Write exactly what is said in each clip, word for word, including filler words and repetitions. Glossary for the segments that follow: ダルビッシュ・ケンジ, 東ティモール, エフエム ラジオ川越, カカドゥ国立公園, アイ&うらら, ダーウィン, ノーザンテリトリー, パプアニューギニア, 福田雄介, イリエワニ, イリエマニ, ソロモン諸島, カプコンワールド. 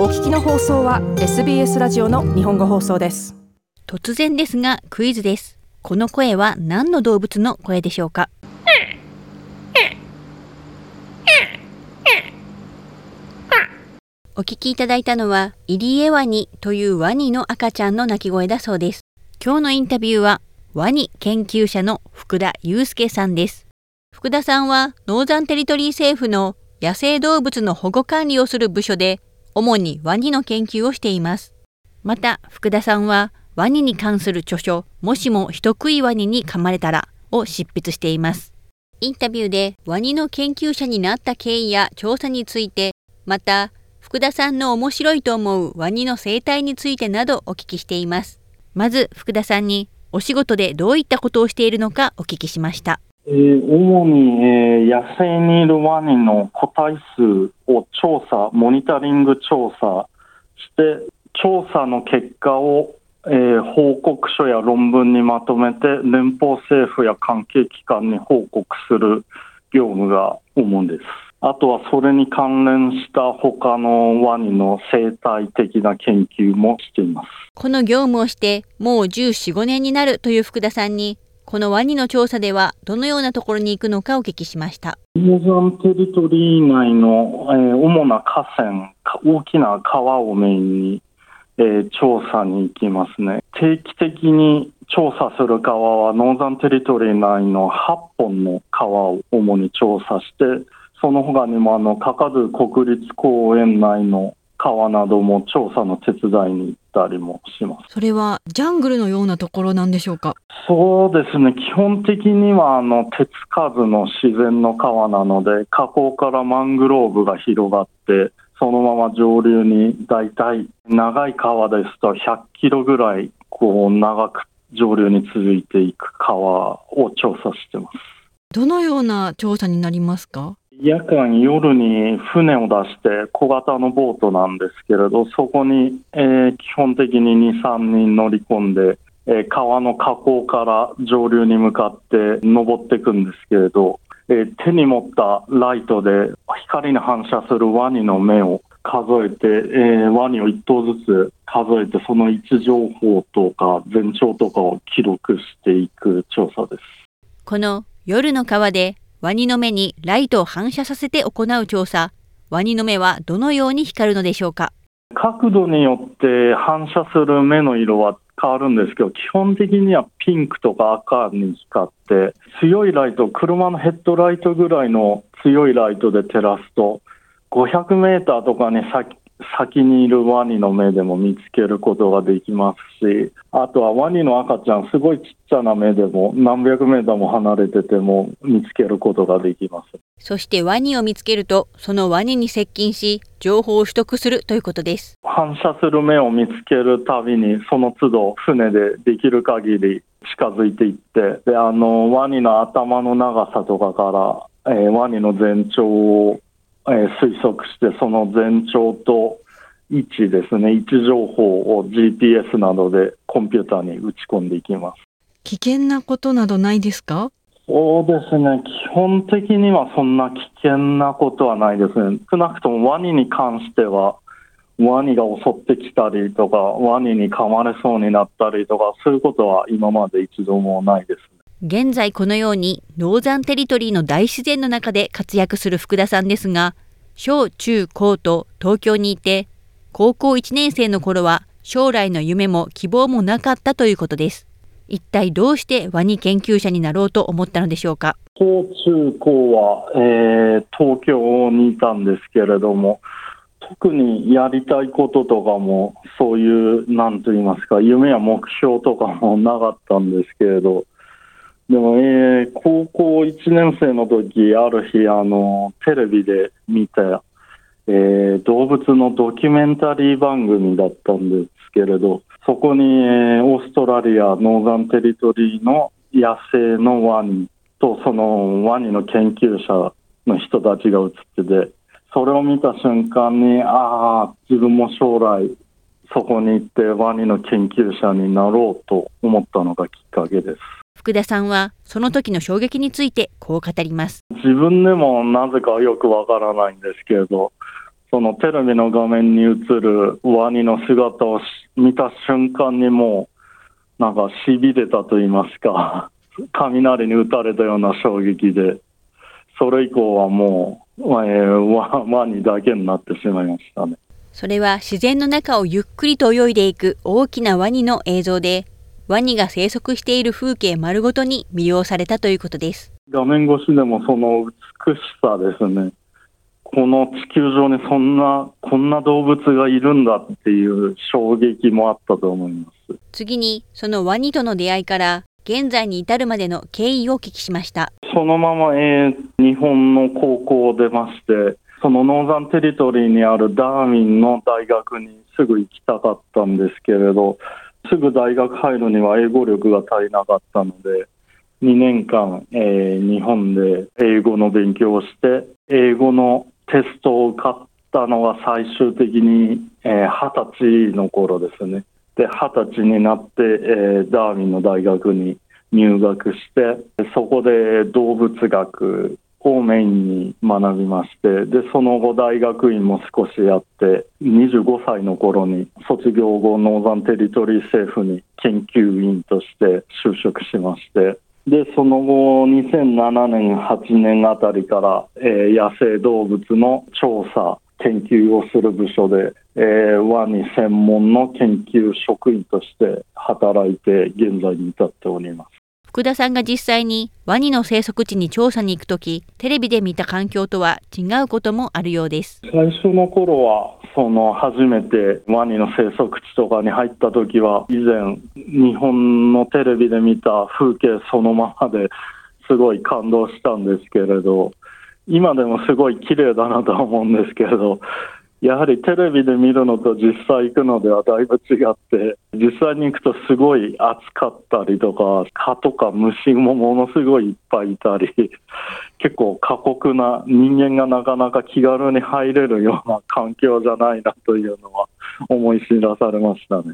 お聞きの放送は エスビーエス ラジオの日本語放送です。突然ですがクイズです。この声は何の動物の声でしょうか？お聞きいただいたのはイリエワニというワニの赤ちゃんの鳴き声だそうです。今日のインタビューはワニ研究者の福田雄介さんです。福田さんはノーザンテリトリー政府の野生動物の保護管理をする部署で主にワニの研究をしています。また福田さんはワニに関する著書もしも人食いワニに噛まれたらを執筆しています。インタビューでワニの研究者になった経緯や調査について、また福田さんの面白いと思うワニの生態についてなどお聞きしています。まず福田さんにお仕事でどういったことをしているのかお聞きしました。えー、主に、えー、野生にいるワニの個体数を調査、モニタリング調査して、調査の結果を、えー、報告書や論文にまとめて連邦政府や関係機関に報告する業務が主です。あとはそれに関連した他のワニの生態的な研究もしています。この業務をしてもうじゅうよん、じゅうごねんになるという福田さんに、このワニの調査ではどのようなところに行くのかお聞きしました。ノーザンテリトリー内の、えー、主な河川、大きな川をメインに、えー、調査に行きますね。定期的に調査する川はノーザンテリトリー内のはっぽんの川を主に調査して、その他にもあのカカドゥ国立公園内の川なども調査の手伝いに行ったりもします。それはジャングルのようなところなんでしょうか？そうですね、基本的にはあの手つかずの自然の川なので、河口からマングローブが広がって、そのまま上流にだいたい長い川ですとひゃっキロぐらいこう長く上流に続いていく川を調査してます。どのような調査になりますか？夜間、夜に船を出して小型のボートなんですけれど、そこに、えー、基本的にに、さんにん乗り込んで、えー、川の河口から上流に向かって登っていくんですけれど、えー、手に持ったライトで光に反射するワニの目を数えて、えー、ワニをいっ頭ずつ数えて、その位置情報とか全長とかを記録していく調査です。この夜の川でワニの目にライトを反射させて行う調査、ワニの目はどのように光るのでしょうか？角度によって反射する目の色は変わるんですけど、基本的にはピンクとか赤に光って、強いライト、車のヘッドライトぐらいの強いライトで照らすと、ごひゃくメーターとかに先、先にいるワニの目でも見つけることができますし、あとはワニの赤ちゃん、すごいちっちゃな目でも何百メーターも離れてても見つけることができます。そしてワニを見つけると、そのワニに接近し情報を取得するということです。反射する目を見つけるたびに、その都度船でできる限り近づいていって、であのワニの頭の長さとかから、えー、ワニの全長をえー、推測して、その全長と位置ですね、位置情報を ジーピーエス などでコンピューターに打ち込んでいきます。危険なことなどないですか？そうですね、基本的にはそんな危険なことはないですね。少なくともワニに関しては、ワニが襲ってきたりとか、ワニに噛まれそうになったりとか、そういうことは今まで一度もないですね。現在このようにノーザンテリトリーの大自然の中で活躍する福田さんですが、小中高と東京にいて、高校いちねんせいの頃は将来の夢も希望もなかったということです。一体どうしてワニ研究者になろうと思ったのでしょうか？小中高は、えー、東京にいたんですけれども、特にやりたいこととかも、そういうなんと言いますか、夢や目標とかもなかったんですけれど、でも、えー、高校いちねんせいの時、ある日あのテレビで見た、えー、動物のドキュメンタリー番組だったんですけれど、そこに、えー、オーストラリアノーザンテリトリーの野生のワニと、そのワニの研究者の人たちが映ってて、それを見た瞬間に、ああ、自分も将来そこに行ってワニの研究者になろうと思ったのがきっかけです。福田さんはその時の衝撃についてこう語ります。自分でもなぜかよくわからないんですけれど、そのテレビの画面に映るワニの姿を見た瞬間にもうなんかしびれたと言いますか、雷に打たれたような衝撃で、それ以降はもう、えー、ワニだけになってしまいましたね。それは自然の中をゆっくりと泳いでいく大きなワニの映像で、ワニが生息している風景丸ごとに魅了されたということです。画面越しでもその美しさですね、この地球上にそんなこんな動物がいるんだっていう衝撃もあったと思います。次にそのワニとの出会いから現在に至るまでの経緯をお聞きしました。そのまま、えー、日本の高校を出まして、そのノーザンテリトリーにあるダーウィンの大学にすぐ行きたかったんですけれど、すぐ大学入るには英語力が足りなかったので、にねんかん、えー、日本で英語の勉強をして、英語のテストを受かったのが最終的にえはたちの頃ですね。で、はたちになって、えー、ダーウィンの大学に入学して、そこで動物学をメインに学びまして、でその後大学院も少しやって、にじゅうごさいの頃に卒業後ノーザンテリトリー政府に研究員として就職しまして、でその後にせんななねんはちねんあたりから、えー、野生動物の調査研究をする部署で、えー、ワニ専門の研究職員として働いて現在に至っております。福田さんが実際にワニの生息地に調査に行くとき、テレビで見た環境とは違うこともあるようです。最初の頃はその初めてワニの生息地とかに入ったときは、以前日本のテレビで見た風景そのままですごい感動したんですけれど、今でもすごい綺麗だなとは思うんですけれど、やはりテレビで見るのと実際行くのではだいぶ違って、実際に行くとすごい暑かったりとか、蚊とか虫もものすごいいっぱいいたり、結構過酷な、人間がなかなか気軽に入れるような環境じゃないなというのは思い知らされましたね。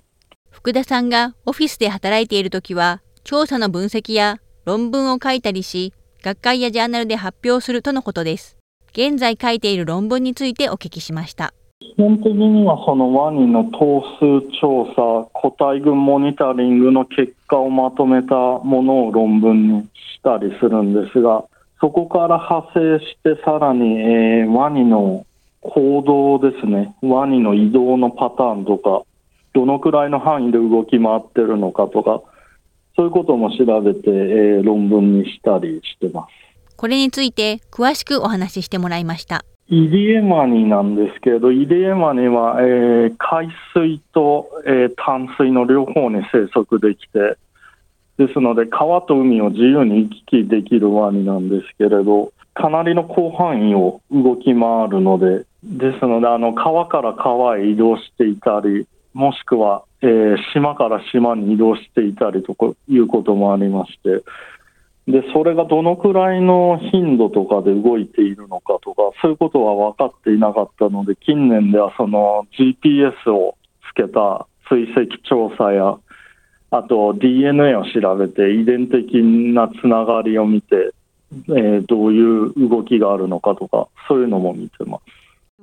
福田さんがオフィスで働いているときは、調査の分析や論文を書いたりし、学会やジャーナルで発表するとのことです。現在書いている論文についてお聞きしました。基本的にはそのワニの頭数調査、個体群モニタリングの結果をまとめたものを論文にしたりするんですが、そこから派生してさらに、えー、ワニの行動ですね、ワニの移動のパターンとか、どのくらいの範囲で動き回ってるのかとか、そういうことも調べて、えー、論文にしたりしてます。これについて詳しくお話ししてもらいました。イリエマニなんですけれど、イリエマニは、えー、海水と、えー、淡水の両方に生息できて、ですので川と海を自由に行き来できるワニなんですけれど、かなりの広範囲を動き回るので、ですのであの川から川へ移動していたり、もしくは、えー、島から島に移動していたりということもありまして、でそれがどのくらいの頻度とかで動いているのかとか、そういうことは分かっていなかったので、近年ではその ジーピーエス をつけた追跡調査や、あと ディーエヌエー を調べて遺伝的なつながりを見て、えー、どういう動きがあるのかとか、そういうのも見てます。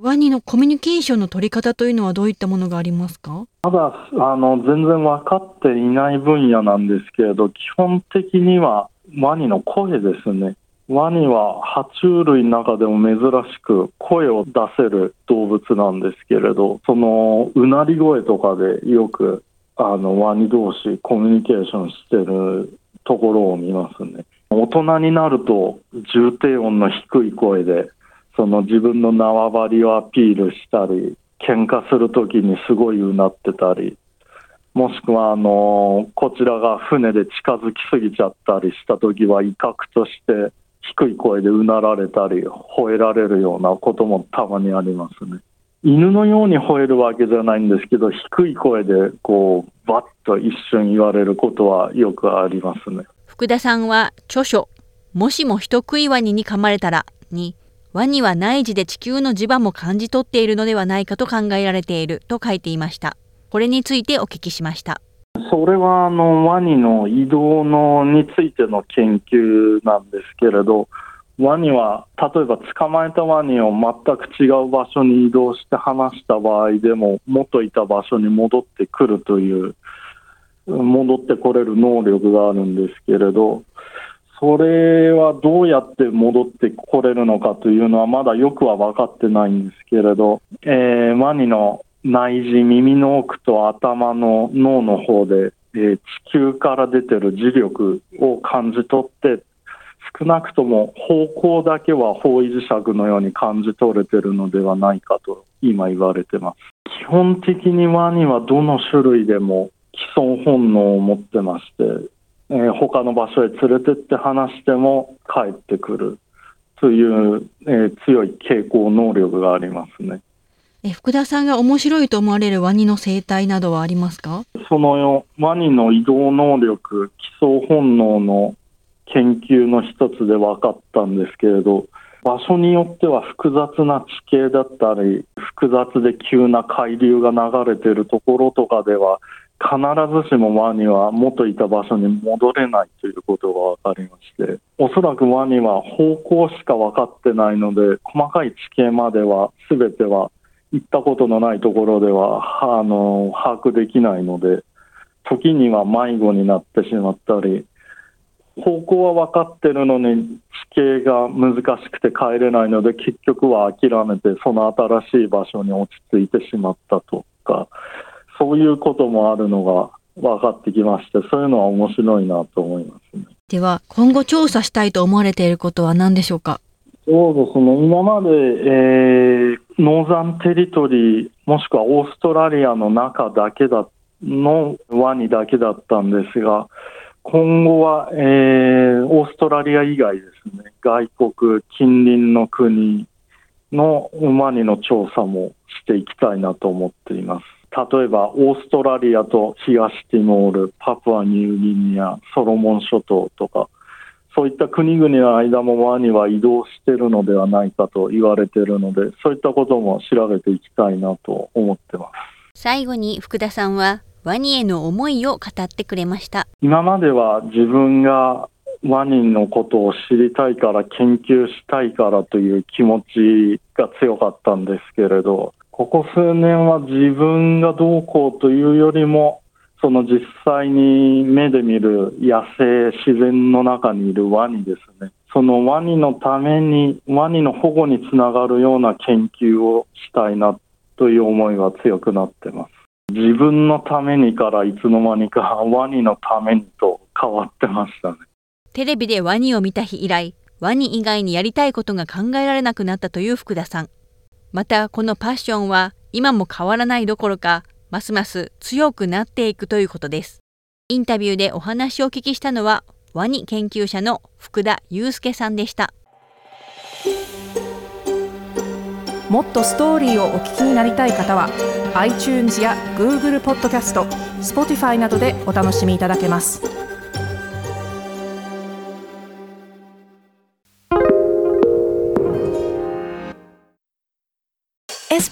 ワニのコミュニケーションの取り方というのはどういったものがありますか？まだあの全然分かっていない分野なんですけれど、基本的にはワニの声ですね。ワニは爬虫類の中でも珍しく声を出せる動物なんですけれど、そのうなり声とかでよくあのワニ同士コミュニケーションしてるところを見ますね。大人になると重低音の低い声でその自分の縄張りをアピールしたり、喧嘩するときにすごいうなってたり、もしくはあのこちらが船で近づきすぎちゃったりしたときは威嚇として低い声でうなられたり吠えられるようなこともたまにありますね。犬のように吠えるわけじゃないんですけど、低い声でこうバッと一瞬言われることはよくありますね。福田さんは著書「もしも人食いワニに噛まれたら」に、ワニは内耳で地球の磁場も感じ取っているのではないかと考えられていると書いていました。これについてお聞きしました。それはあのワニの移動のについての研究なんですけれど、ワニは、例えば捕まえたワニを全く違う場所に移動して放した場合でも、元いた場所に戻ってくるという、戻ってこれる能力があるんですけれど、それはどうやって戻ってこれるのかというのはまだよくは分かってないんですけれど、えー、ワニの内耳、耳の奥と頭の脳の方で、えー、地球から出てる磁力を感じ取って、少なくとも方向だけは方位磁石のように感じ取れてるのではないかと今言われてます。基本的にワニはどの種類でも既存本能を持ってまして、えー、他の場所へ連れてって放しても帰ってくるという、えー、強い傾向能力がありますね。え福田さんが面白いと思われるワニの生態などはありますか？そのワニの移動能力、既存本能の研究の一つで分かったんですけれど、場所によっては複雑な地形だったり、複雑で急な海流が流れているところとかでは、必ずしもワニは元いた場所に戻れないということが分かりまして、おそらくワニは方向しか分かってないので、細かい地形までは全ては行ったことのないところではあの把握できないので、時には迷子になってしまったり、方向は分かってるのに地形が難しくて帰れないので、結局は諦めてその新しい場所に落ち着いてしまったとか、そういうこともあるのが分かってきまして、そういうのは面白いなと思いますね。では今後調査したいと思われていることは何でしょうか？そうですね、今まで、えー、ノーザンテリトリーもしくはオーストラリアの中だけだのワニだけだったんですが、今後は、えー、オーストラリア以外ですね、外国、近隣の国のワニの調査もしていきたいなと思っています。例えば、オーストラリアと東ティモール、パプアニューギニア、ソロモン諸島とか、そういった国々の間もワニは移動しているのではないかと言われているので、そういったことも調べていきたいなと思ってます。最後に福田さんは、ワニへの思いを語ってくれました。今までは自分がワニのことを知りたいから研究したいからという気持ちが強かったんですけれど、ここ数年は自分がどうこうというよりも、その実際に目で見る野生、自然の中にいるワニですね、そのワニのために、ワニの保護につながるような研究をしたいなという思いが強くなってます。自分のためにからいつの間にかワニのためにと変わってましたね。テレビでワニを見た日以来、ワニ以外にやりたいことが考えられなくなったという福田さん。またこのパッションは今も変わらないどころか、ますます強くなっていくということです。インタビューでお話をお聞きしたのは、ワニ研究者の福田雄介さんでした。もっとストーリーをお聞きになりたい方は、iTunes や Google ポッドキャスト、Spotify などでお楽しみいただけます。S